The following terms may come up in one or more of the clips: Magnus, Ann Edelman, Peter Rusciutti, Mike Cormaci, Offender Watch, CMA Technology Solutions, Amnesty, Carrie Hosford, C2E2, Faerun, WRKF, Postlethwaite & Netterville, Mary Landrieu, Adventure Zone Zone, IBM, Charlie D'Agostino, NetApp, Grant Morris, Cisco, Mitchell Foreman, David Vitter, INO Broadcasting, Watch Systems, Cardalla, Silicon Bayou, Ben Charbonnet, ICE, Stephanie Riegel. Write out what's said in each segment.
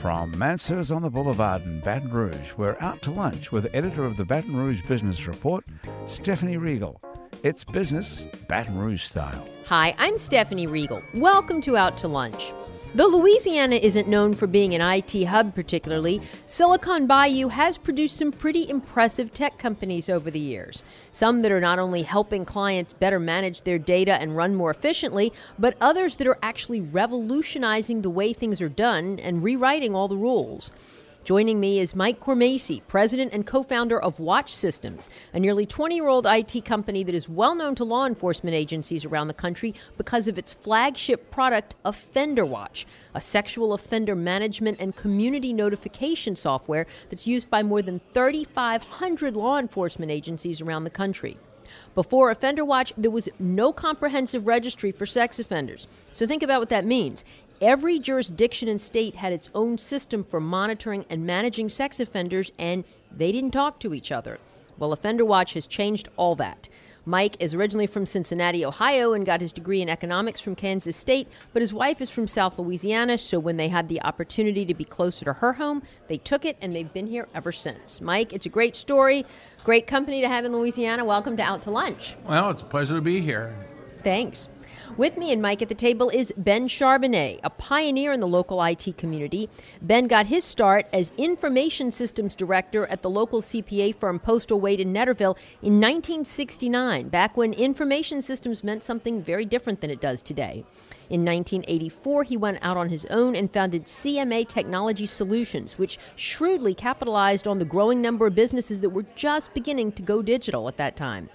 From Mansur's on the Boulevard in Baton Rouge, we're out to lunch with editor of the Baton Rouge Business Report, Stephanie Riegel. It's business Baton Rouge style. Hi, I'm Stephanie Riegel. Welcome to Out to Lunch. Though Louisiana isn't known for being an IT hub particularly, Silicon Bayou has produced some pretty impressive tech companies over the years. Some that are not only helping clients better manage their data and run more efficiently, but others that are actually revolutionizing the way things are done and rewriting all the rules. Joining me is Mike Cormaci, president and co-founder of Watch Systems, a nearly 20-year-old IT company that is well-known to law enforcement agencies around the country because of its flagship product, Offender Watch, a sexual offender management and community notification software that's used by more than 3,500 law enforcement agencies around the country. Before Offender Watch, there was no comprehensive registry for sex offenders. So think about what that means. Every jurisdiction and state had its own system for monitoring and managing sex offenders, and they didn't talk to each other. Well, Offender Watch has changed all that. Mike is originally from Cincinnati, Ohio, and got his degree in economics from Kansas State, but his wife is from South Louisiana, so when they had the opportunity to be closer to her home, they took it, and they've been here ever since. Mike, it's a great story, great company to have in Louisiana. Welcome to Out to Lunch. Well, it's a pleasure to be here. Thanks. With me and Mike at the table is Ben Charbonnet, a pioneer in the local IT community. Ben got his start as information systems director at the local CPA firm Postlethwaite & Netterville in 1969, back when information systems meant something very different than it does today. In 1984, he went out on his own and founded CMA Technology Solutions, which shrewdly capitalized on the growing number of businesses that were just beginning to go digital at that time.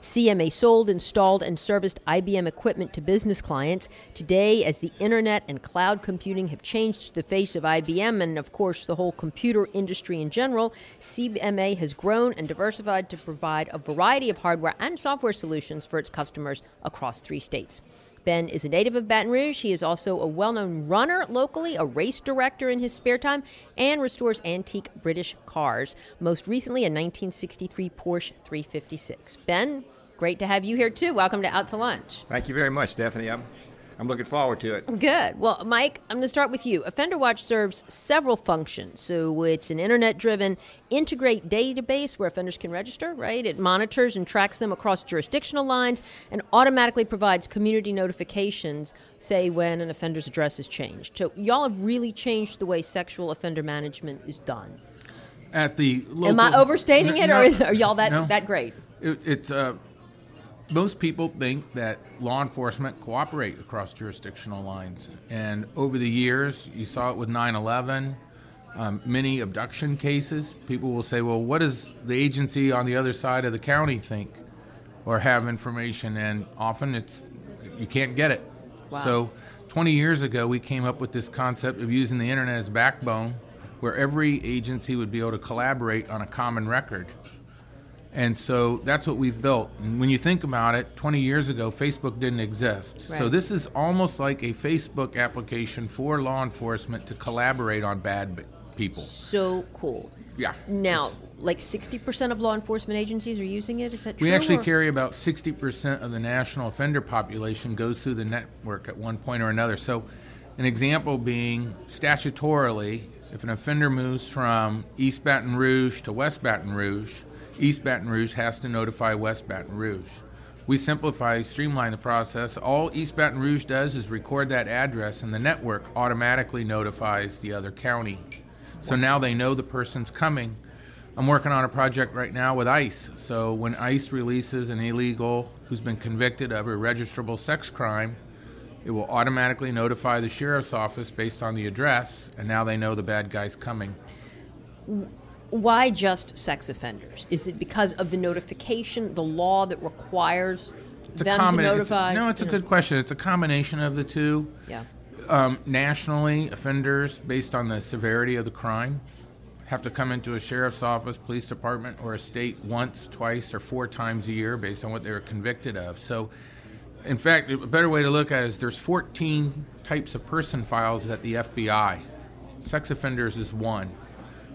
CMA sold, installed, and serviced IBM equipment to business clients. Today, as the internet and cloud computing have changed the face of IBM and, of course, the whole computer industry in general, CMA has grown and diversified to provide a variety of hardware and software solutions for its customers across 3 states. Ben is a native of Baton Rouge. He is also a well-known runner locally, a race director in his spare time, and restores antique British cars, most recently a 1963 Porsche 356. Ben, great to have you here, too. Welcome to Out to Lunch. Thank you very much, Stephanie. I'm looking forward to it. Good. Well, Mike, I'm going to start with you. Offender Watch serves several functions. So it's an internet-driven integrate database where offenders can register, right? It monitors and tracks them across jurisdictional lines and automatically provides community notifications, say, when an offender's address is changed. So y'all have really changed the way sexual offender management is done. At the local... Am I overstating it, no, or are y'all that great? Most people think that law enforcement cooperate across jurisdictional lines. And over the years, you saw it with 9/11, many abduction cases. People will say, well, what does the agency on the other side of the county think or have information? And often it's you can't get it. Wow. So 20 years ago, we came up with this concept of using the internet as backbone where every agency would be able to collaborate on a common record. And so that's what we've built. And when you think about it, 20 years ago, Facebook didn't exist. Right. So this is almost like a Facebook application for law enforcement to collaborate on bad people. So cool. Yeah. Now, like 60% of law enforcement agencies are using it? Is that true? We actually carry about 60% of the national offender population goes through the network at one point or another. So an example being statutorily, if an offender moves from East Baton Rouge to West Baton Rouge, East Baton Rouge has to notify West Baton Rouge. We simplify, streamline the process. All East Baton Rouge does is record that address, and the network automatically notifies the other county. So now they know the person's coming. I'm working on a project right now with ICE. So when ICE releases an illegal who's been convicted of a registrable sex crime, it will automatically notify the sheriff's office based on the address, and now they know the bad guy's coming. Why just sex offenders? Is it because of the notification, the law that requires them to notify? It's a good question. It's a combination of the two. Yeah. Nationally, offenders, based on the severity of the crime, have to come into a sheriff's office, police department, or a state once, twice, or four times a year based on what they were convicted of. So, in fact, a better way to look at it is there's 14 types of person files at the FBI. Sex offenders is one.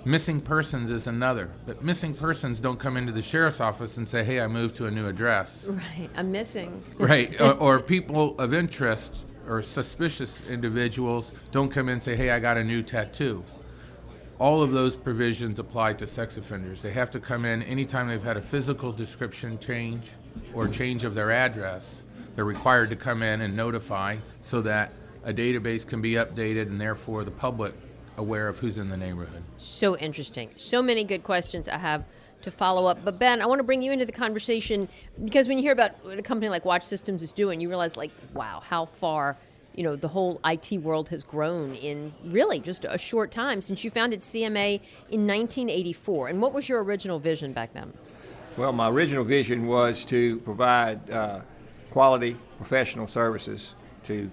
Missing persons is another. But missing persons don't come into the sheriff's office and say, hey, I moved to a new address. Right, I'm missing. Right, or people of interest or suspicious individuals don't come in and say, hey, I got a new tattoo. All of those provisions apply to sex offenders. They have to come in anytime they've had a physical description change or change of their address. They're required to come in and notify so that a database can be updated and therefore the public aware of who's in the neighborhood. So interesting. So many good questions I have to follow up. But Ben, I want to bring you into the conversation because when you hear about what a company like Watch Systems is doing, you realize like, wow, how far, you know, the whole IT world has grown in really just a short time since you founded CMA in 1984. And what was your original vision back then? Well, my original vision was to provide quality professional services to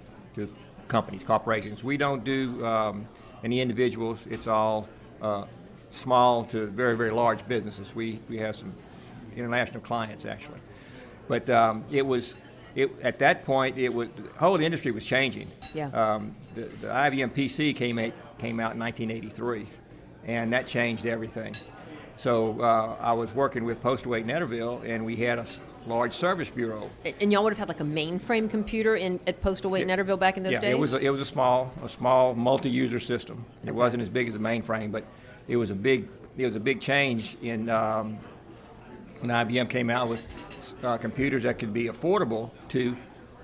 companies, corporations. We don't do any individuals. It's all small to very, very large businesses. We have some international clients, actually. But at that point, the whole industry was changing. Yeah. The IBM PC came out in 1983, and that changed everything. So I was working with Postlethwaite & Netterville, and we had a large service bureau. And y'all would have had like a mainframe computer at Postlethwaite & Netterville back in those days? Yeah, it was a small multi-user system. Okay. It wasn't as big as a mainframe, but it was a big change in when IBM came out with computers that could be affordable to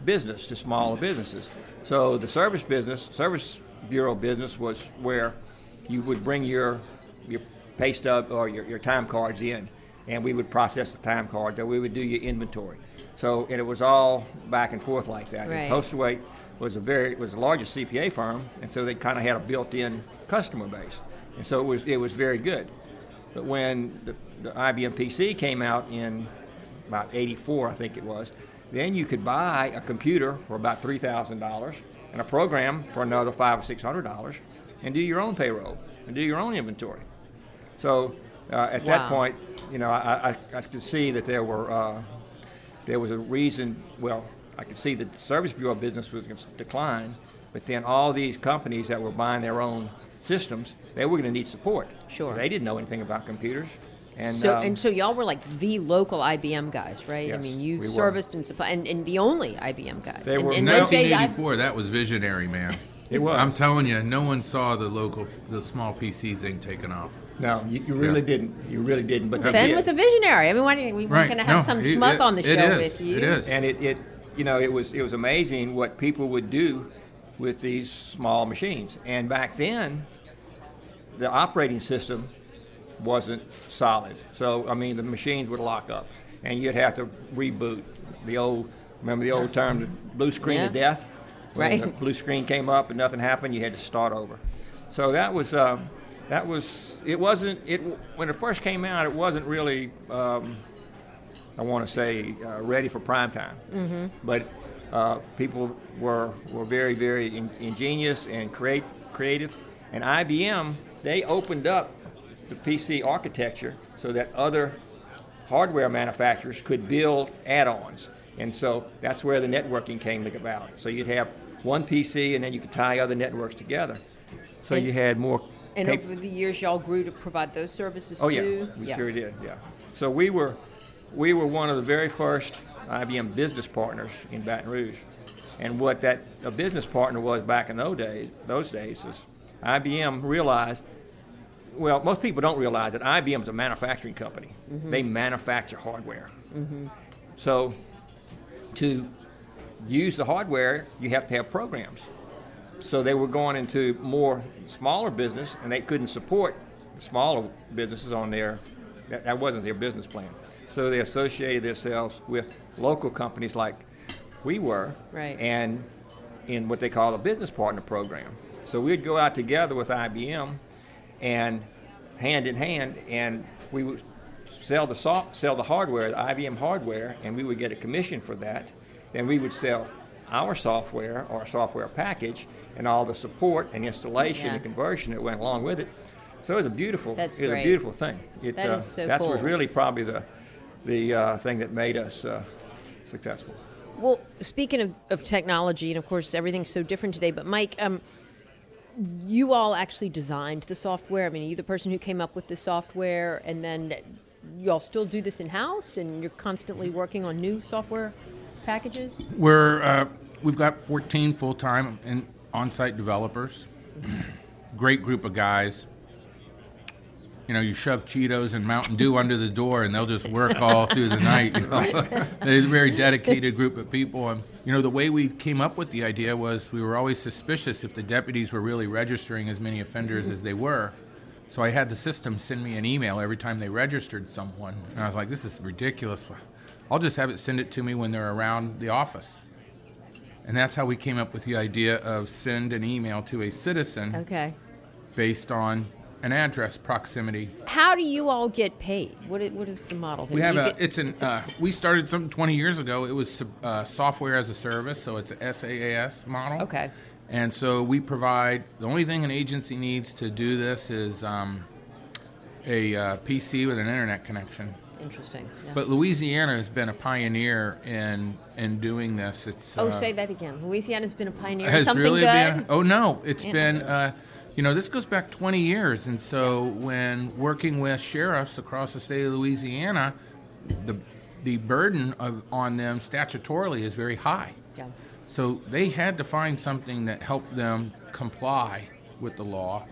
business, to smaller businesses. So the service bureau business was where you would bring your pay stub or your time cards in, and we would process the time cards, or we would do your inventory. So, and it was all back and forth like that. Right. Postlethwaite was the largest CPA firm, and so they kind of had a built-in customer base, and so it was very good. But when the IBM PC came out in about 84, I think it was, then you could buy a computer for about $3,000 and a program for another $500 or $600 and do your own payroll and do your own inventory. So at that point, you know, I could see that there was a reason. Well, I could see that the service bureau business was going to decline, but then all these companies that were buying their own systems, they were going to need support. Sure. They didn't know anything about computers. And so, y'all were like the local IBM guys, right? Yes, I mean, you serviced and supplied, and the only IBM guys. They were in 1984. That was visionary, man. It was. I'm telling you, no one saw the small PC thing taking off. No, you really didn't. You really didn't. But Ben was a visionary. I mean, we weren't going to have some schmuck on the show with you. It is. And it was amazing what people would do with these small machines. And back then, the operating system wasn't solid. So, I mean, the machines would lock up, and you'd have to reboot. Remember the old term, blue screen of death? Right. When the blue screen came up and nothing happened, you had to start over. So when it first came out, it wasn't really, ready for prime time. Mm-hmm. But people were very, very ingenious and creative. And IBM, they opened up the PC architecture so that other hardware manufacturers could build add-ons. And so that's where the networking came about. So you'd have one PC and then you could tie other networks together. So you had more. And over the years, y'all grew to provide those services too? Oh, yeah. We sure did, yeah. So we were one of the very first IBM business partners in Baton Rouge. And what a business partner was back in those days is IBM realized, well, most people don't realize that IBM is a manufacturing company. Mm-hmm. They manufacture hardware. Mm-hmm. So to use the hardware, you have to have programs. So they were going into more smaller business, and they couldn't support the smaller businesses on their, that wasn't their business plan. So they associated themselves with local companies like we were, right, and in what they call a business partner program. So we'd go out together with IBM, and hand in hand, and we would sell the hardware, the IBM hardware, and we would get a commission for that. Then we would sell our software or software package and all the support and installation and conversion that went along with it. So it was a beautiful, a beautiful thing. That is so cool. That was really probably the thing that made us successful. Well, speaking of technology, and of course everything's so different today, but Mike, you all actually designed the software. I mean, are you the person who came up with the software, and then you all still do this in-house, and you're constantly working on new software packages? We've got 14 full-time and on-site developers. Great group of guys. You know, you shove Cheetos and Mountain Dew under the door, and they'll just work all through the night. You know? They're a very dedicated group of people. And, you know, the way we came up with the idea was we were always suspicious if the deputies were really registering as many offenders as they were. So I had the system send me an email every time they registered someone. And I was like, this is ridiculous. I'll just have it send it to me when they're around the office. And that's how we came up with the idea of send an email to a citizen based on an address proximity. How do you all get paid? What is the model? We have we started something 20 years ago. It was software as a service, so it's a SaaS model. Okay. And so we provide, the only thing an agency needs to do this is a PC with an internet connection. Interesting. Yeah. But Louisiana has been a pioneer in doing this. It's say that again. Louisiana's been a pioneer. Has something really good? You know, this goes back 20 years, and so when working with sheriffs across the state of Louisiana, the burden on them statutorily is very high. Yeah. So they had to find something that helped them comply with the law,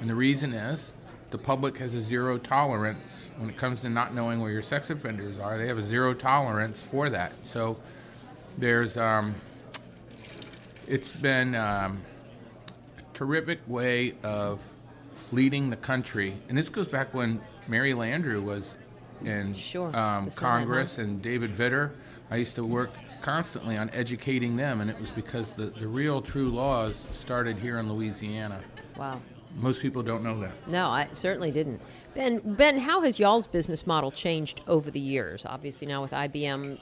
and the reason is the public has a zero tolerance when it comes to not knowing where your sex offenders are. They have a zero tolerance for that. So there's it's been terrific way of leading the country. And this goes back when Mary Landrieu was in Congress and David Vitter. I used to work constantly on educating them, and it was because the real true laws started here in Louisiana. Wow. Most people don't know that. No, I certainly didn't. Ben, how has y'all's business model changed over the years? Obviously now with IBM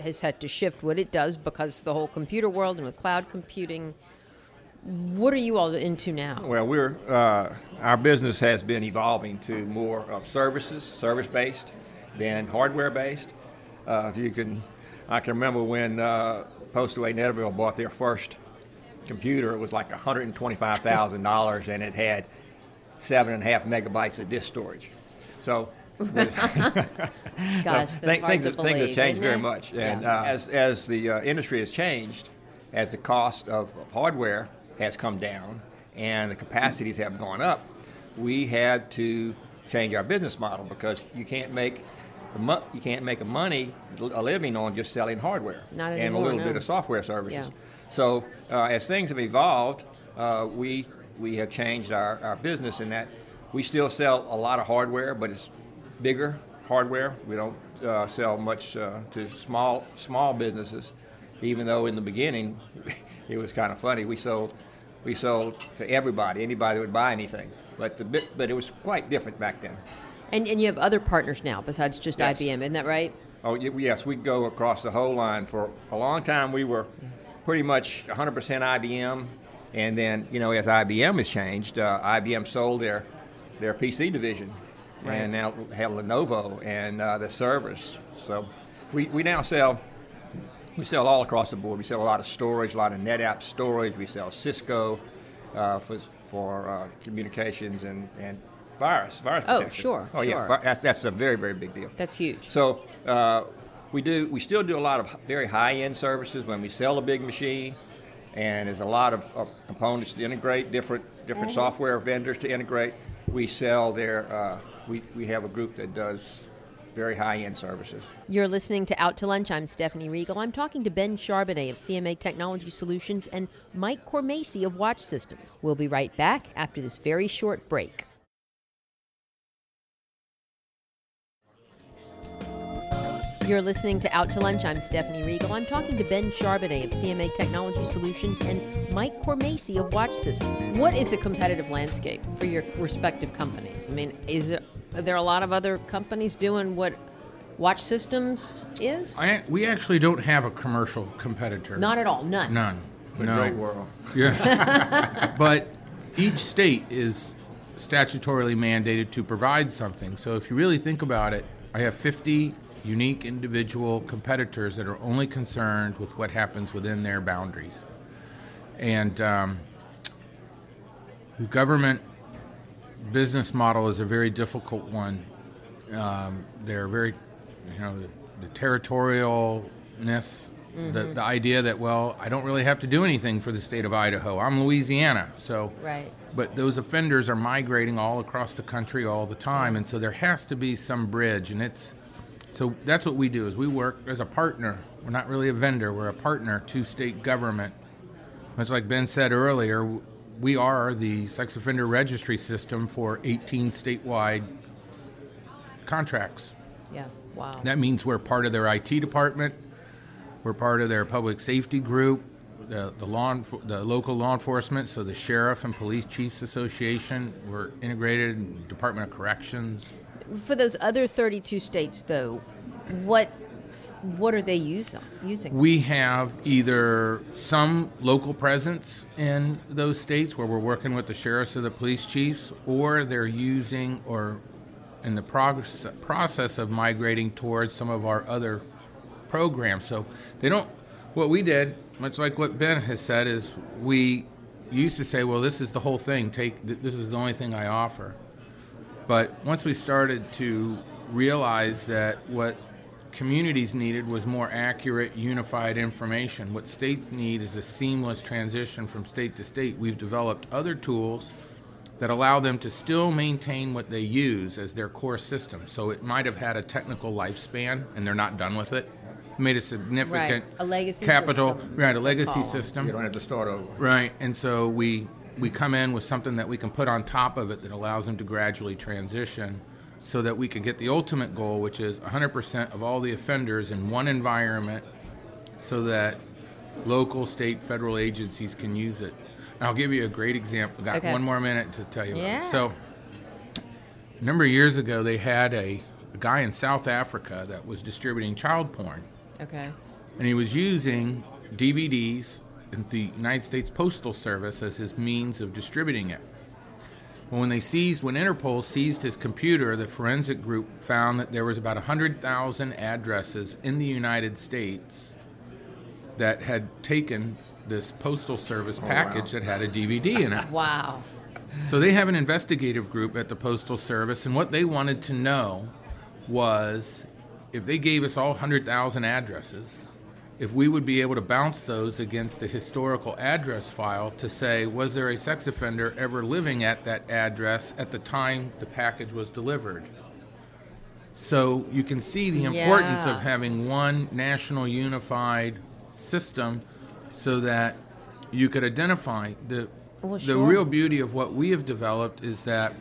has had to shift what it does because the whole computer world and with cloud computing. What are you all into now? Well, we're our business has been evolving to more of service-based than hardware-based. I can remember when Postlethwaite & Netterville bought their first computer. It was like $125,000, and it had 7.5 megabytes of disk storage. So, things have changed very much. And as the industry has changed, as the cost of hardware has come down and the capacities have gone up, we had to change our business model because you can't make a living on just selling hardware. Not anymore, and a little bit of software services. Yeah. So as things have evolved, we have changed our business in that we still sell a lot of hardware, but it's bigger hardware. We don't sell much to small businesses. Even though in the beginning, it was kind of funny. We sold to anybody that would buy anything. But it was quite different back then. And you have other partners now besides just IBM, isn't that right? Oh yes, we go across the whole line. For a long time, we were pretty much 100% IBM. And then as IBM has changed, IBM sold their PC division, and now have Lenovo and the servers. So we now sell. We sell all across the board. We sell a lot of storage, a lot of NetApp storage. We sell Cisco for communications and virus protection. Oh, sure. That's a very, very big deal. That's huge. So we still do a lot of very high-end services when we sell a big machine, and there's a lot of components to integrate, different software vendors to integrate. We sell their we have a group that does very high-end services. You're listening to Out to Lunch. I'm Stephanie Riegel. I'm talking to Ben Charbonnet of CMA Technology Solutions and Mike Cormaci of Watch Systems. We'll be right back after this very short break. You're listening to Out to Lunch. I'm Stephanie Riegel. I'm talking to Ben Charbonnet of CMA Technology Solutions and Mike Cormaci of Watch Systems. What is the competitive landscape for your respective companies? I mean, are there a lot of other companies doing what Watch Systems is? We actually don't have a commercial competitor. Not at all, none. None. The great world. Yeah. But each state is statutorily mandated to provide something. So if you really think about it, I have 50 unique individual competitors that are only concerned with what happens within their boundaries. And the government business model is a very difficult one. They're very, the territorialness, mm-hmm. the idea that, well, I don't really have to do anything for the state of Idaho. I'm Louisiana, so. Right. But those offenders are migrating all across the country all the time, and so there has to be some bridge. And it's so that's what we do is we work as a partner. We're not really a vendor. We're a partner to state government. Much like Ben said earlier, we are the sex offender registry system for 18 statewide contracts. Yeah, wow. That means we're part of their IT department. We're part of their public safety group. The local law enforcement, so the Sheriff and Police Chiefs Association, were integrated in Department of Corrections. For those other 32 states, though, what are they using? We have either some local presence in those states where we're working with the sheriffs or the police chiefs, or they're using or in the process of migrating towards some of our other programs. So they don't. What we did, much like what Ben has said, is we used to say, well, this is the whole thing. This is the only thing I offer. But once we started to realize that what communities needed was more accurate, unified information, what states need is a seamless transition from state to state. We've developed other tools that allow them to still maintain what they use as their core system. So it might have had a technical lifespan, and they're not done with it. Made a significant a legacy system. You don't have to start over. Right, and so we come in with something that we can put on top of it that allows them to gradually transition so that we can get the ultimate goal, which is 100% of all the offenders in one environment so that local, state, federal agencies can use it. And I'll give you a great example. I've got one more minute to tell you about it. So a number of years ago, they had a guy in South Africa that was distributing child porn. Okay. And he was using DVDs and the United States Postal Service as his means of distributing it. Well, when Interpol seized his computer, the forensic group found that there was about 100,000 addresses in the United States that had taken this Postal Service package that had a DVD in it. Wow. So they have an investigative group at the Postal Service, and what they wanted to know was if they gave us all 100,000 addresses, if we would be able to bounce those against the historical address file to say, was there a sex offender ever living at that address at the time the package was delivered? So you can see the importance of having one national unified system so that you could identify. The real beauty of what we have developed is that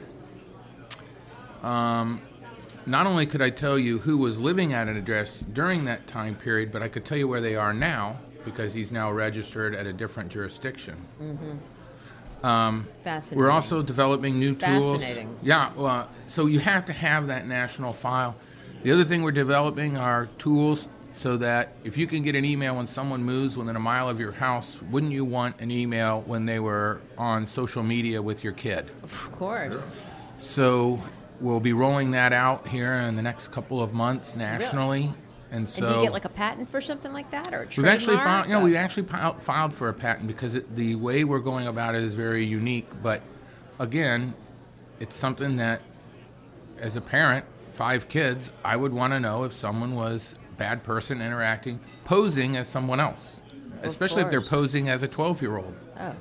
not only could I tell you who was living at an address during that time period, but I could tell you where they are now because he's now registered at a different jurisdiction. Mm-hmm. Fascinating. We're also developing new tools. Fascinating. Yeah. Well, so you have to have that national file. The other thing we're developing are tools so that if you can get an email when someone moves within a mile of your house, wouldn't you want an email when they were on social media with your kid? Of course. So we'll be rolling that out here in the next couple of months nationally. Really? And so, do you get like a patent for something like that or a trademark? We've actually filed for a patent because the way we're going about it is very unique. But again, it's something that as a parent, 5 kids, I would want to know if someone was a bad person interacting, posing as someone else, especially if they're posing as a 12-year-old. Oh.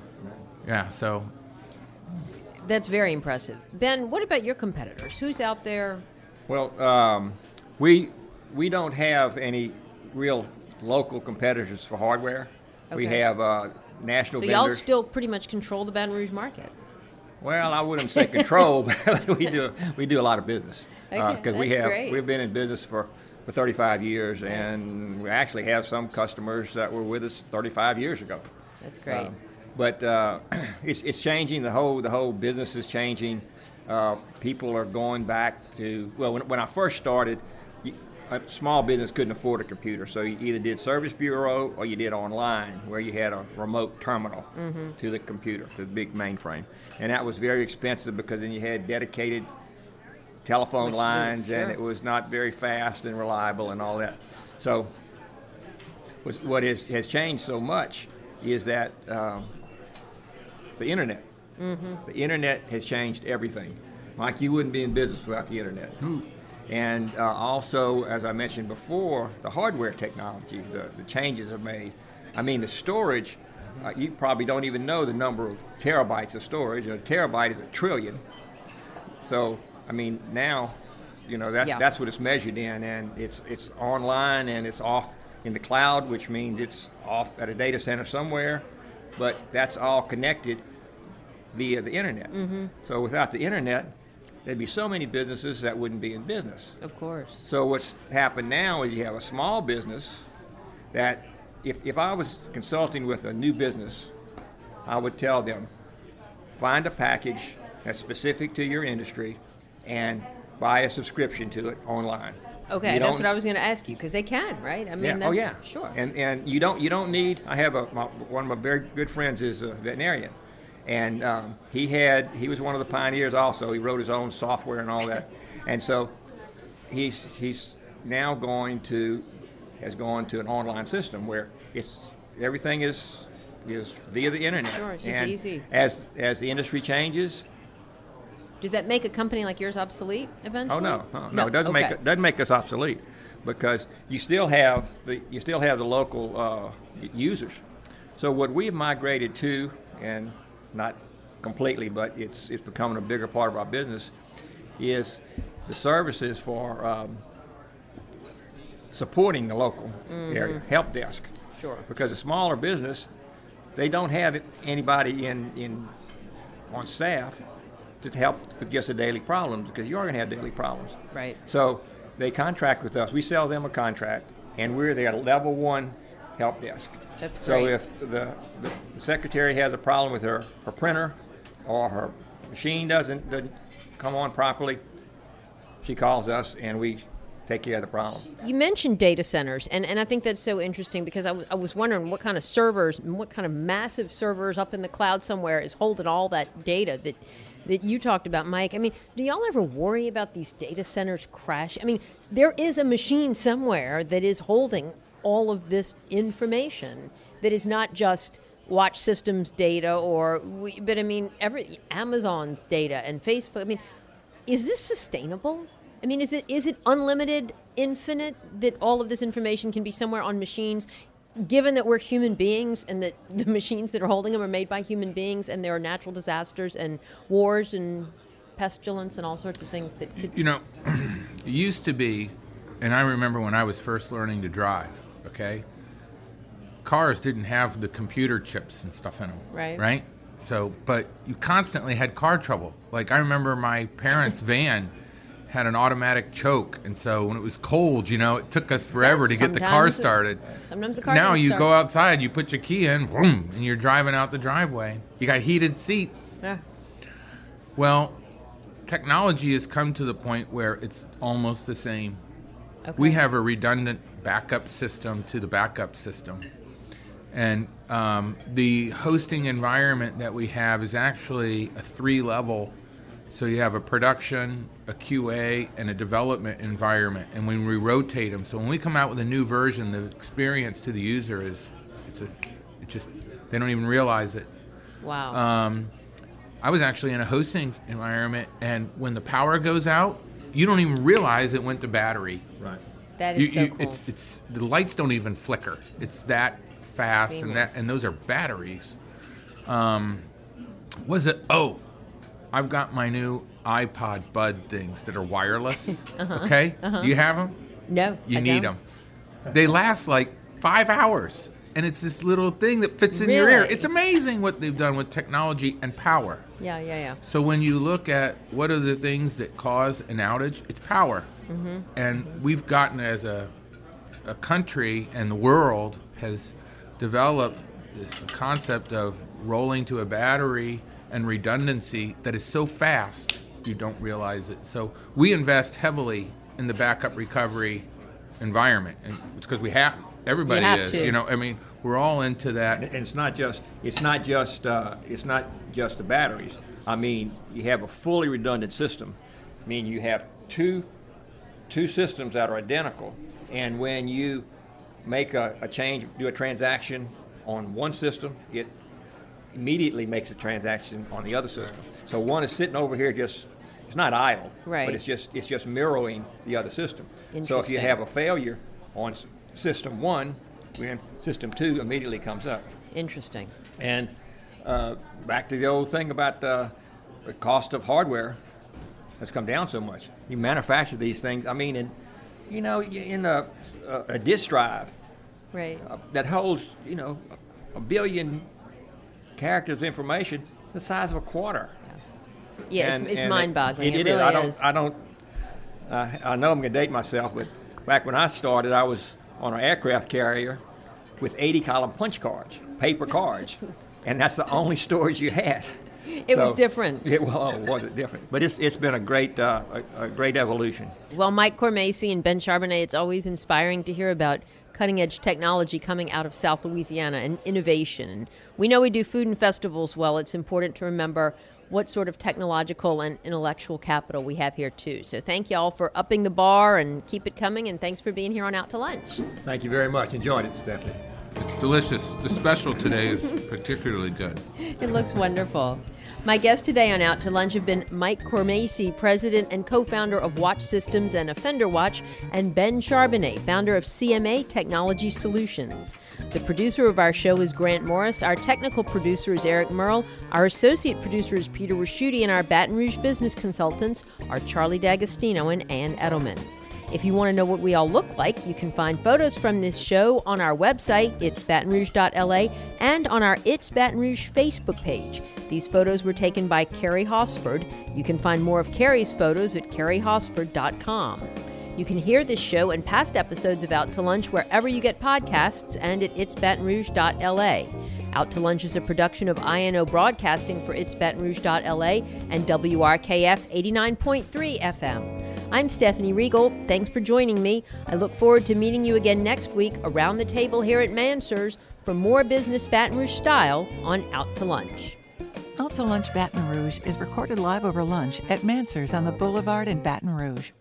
Yeah, so. That's very impressive. Ben, what about your competitors? Who's out there? Well, we don't have any real local competitors for hardware. Okay. We have national vendors. So y'all still pretty much control the Baton Rouge market? Well, I wouldn't say control, but we do a lot of business. Okay, we've been in business for 35 years, right. And we actually have some customers that were with us 35 years ago. That's great. But it's changing. The whole business is changing. People are going back to when I first started, a small business couldn't afford a computer, so you either did service bureau or you did online, where you had a remote terminal to the computer, to the big mainframe. And that was very expensive because then you had dedicated telephone lines, and it was not very fast and reliable and all that. So what has changed so much is that the internet. The internet has changed everything. Mike, you wouldn't be in business without the internet. And also, as I mentioned before, the hardware technology, the changes are made. I mean, the storage, you probably don't even know the number of terabytes of storage. A terabyte is a trillion. So, I mean, now, you know, that's what it's measured in, and it's online and it's off in the cloud, which means it's off at a data center somewhere, but that's all connected via the internet. So without the internet, there'd be so many businesses that wouldn't be in business. Of course. So what's happened now is you have a small business that if I was consulting with a new business, I would tell them, find a package that's specific to your industry and buy a subscription to it online. Okay, that's what I was going to ask you, because they can, right? I mean, that's, sure. And you don't need. I have one of my very good friends is a veterinarian, and he was one of the pioneers. Also, he wrote his own software and all that, and so he's now has gone to an online system where everything is via the internet. Sure, it's just easy. As the industry changes. Does that make a company like yours obsolete eventually? Oh no, it doesn't make us obsolete, because you still have the local users. So what we've migrated to, and not completely, but it's becoming a bigger part of our business, is the services for supporting the local area, help desk. Sure. Because a smaller business, they don't have anybody on staff to help with just the daily problems, because you are going to have daily problems. Right. So they contract with us. We sell them a contract, and we're their level one help desk. That's great. So if the secretary has a problem with her printer, or her machine doesn't come on properly, she calls us, and we take care of the problem. You mentioned data centers, and I think that's so interesting, because I was wondering what kind of servers, and what kind of massive servers up in the cloud somewhere is holding all that data that you talked about, Mike. I mean, do y'all ever worry about these data centers crash? I mean, there is a machine somewhere that is holding all of this information that is not just Watch Systems data, but I mean, Amazon's data and Facebook. I mean, is this sustainable? I mean, is it unlimited, infinite, that all of this information can be somewhere on machines, given that we're human beings and that the machines that are holding them are made by human beings, and there are natural disasters and wars and pestilence and all sorts of things that could... You know, it used to be, and I remember when I was first learning to drive, okay, cars didn't have the computer chips and stuff in them, right? So, but you constantly had car trouble. Like, I remember my parents' van had an automatic choke, and so when it was cold, you know, it took us forever to get the car started. Sometimes the car doesn't start. Now you go outside, you put your key in, boom, and you're driving out the driveway. You got heated seats. Yeah. Well, technology has come to the point where it's almost the same. Okay. We have a redundant backup system to the backup system. And the hosting environment that we have is actually a three-level. So you have a production, a QA, and a development environment, and when we rotate them. So when we come out with a new version, the experience to the user is they don't even realize it. Wow. I was actually in a hosting environment, and when the power goes out, you don't even realize it went to battery. Right. That is so cool. It's the lights don't even flicker. It's that fast, seamless. and those are batteries. I've got my new iPod Bud things that are wireless, okay? You have them? No, I don't. You need them. They last like 5 hours, and it's this little thing that fits in your ear. It's amazing what they've done with technology and power. Yeah. So when you look at what are the things that cause an outage, it's power. And we've gotten, as a country and the world, has developed this concept of rolling to a battery and redundancy that is so fast you don't realize it. So we invest heavily in the backup recovery environment. And it's because we have, everybody is, you know, I mean, we're all into that. And it's not just the batteries. I mean, you have a fully redundant system. I mean, you have two systems that are identical, and when you make a change, do a transaction on one system, it immediately makes a transaction on the other system. So one is sitting over here, just it's not idle, right, but it's just mirroring the other system. So if you have a failure on system one, system two immediately comes up. Interesting. And back to the old thing about the cost of hardware has come down so much. You manufacture these things. I mean, in a disk drive, right, that holds a billion characters of information, the size of a quarter. Yeah, and, it's mind-boggling. It really is. I know I'm going to date myself, but back when I started, I was on an aircraft carrier with 80-column punch cards, paper cards, and that's the only storage you had. It was different. Was it different? But it's been a great evolution. Well, Mike Cormaci and Ben Charbonnet, it's always inspiring to hear about cutting-edge technology coming out of South Louisiana and innovation. We know we do food and festivals well. It's important to remember what sort of technological and intellectual capital we have here, too. So thank you all for upping the bar and keep it coming, and thanks for being here on Out to Lunch. Thank you very much. Enjoyed it, Stephanie. It's delicious. The special today is particularly good. It looks wonderful. My guests today on Out to Lunch have been Mike Cormaci, president and co-founder of Watch Systems and Offender Watch, and Ben Charbonnet, founder of CMA Technology Solutions. The producer of our show is Grant Morris. Our technical producer is Eric Merle. Our associate producer is Peter Rusciutti, and our Baton Rouge business consultants are Charlie D'Agostino and Ann Edelman. If you want to know what we all look like, you can find photos from this show on our website, itsbatonrouge.la, and on our It's Baton Rouge Facebook page. These photos were taken by Carrie Hosford. You can find more of Carrie's photos at carriehosford.com. You can hear this show and past episodes of Out to Lunch wherever you get podcasts and at itsbatonrouge.la. Out to Lunch is a production of INO Broadcasting for itsbatonrouge.la and WRKF 89.3 FM. I'm Stephanie Riegel. Thanks for joining me. I look forward to meeting you again next week around the table here at Mansur's for more business Baton Rouge style on Out to Lunch. Out to Lunch Baton Rouge is recorded live over lunch at Mansur's on the Boulevard in Baton Rouge.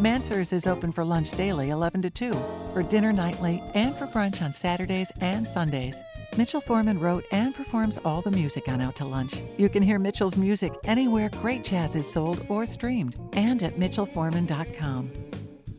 Mansur's is open for lunch daily 11 to 2, for dinner nightly, and for brunch on Saturdays and Sundays. Mitchell Foreman wrote and performs all the music on Out to Lunch. You can hear Mitchell's music anywhere great jazz is sold or streamed, and at mitchellforeman.com.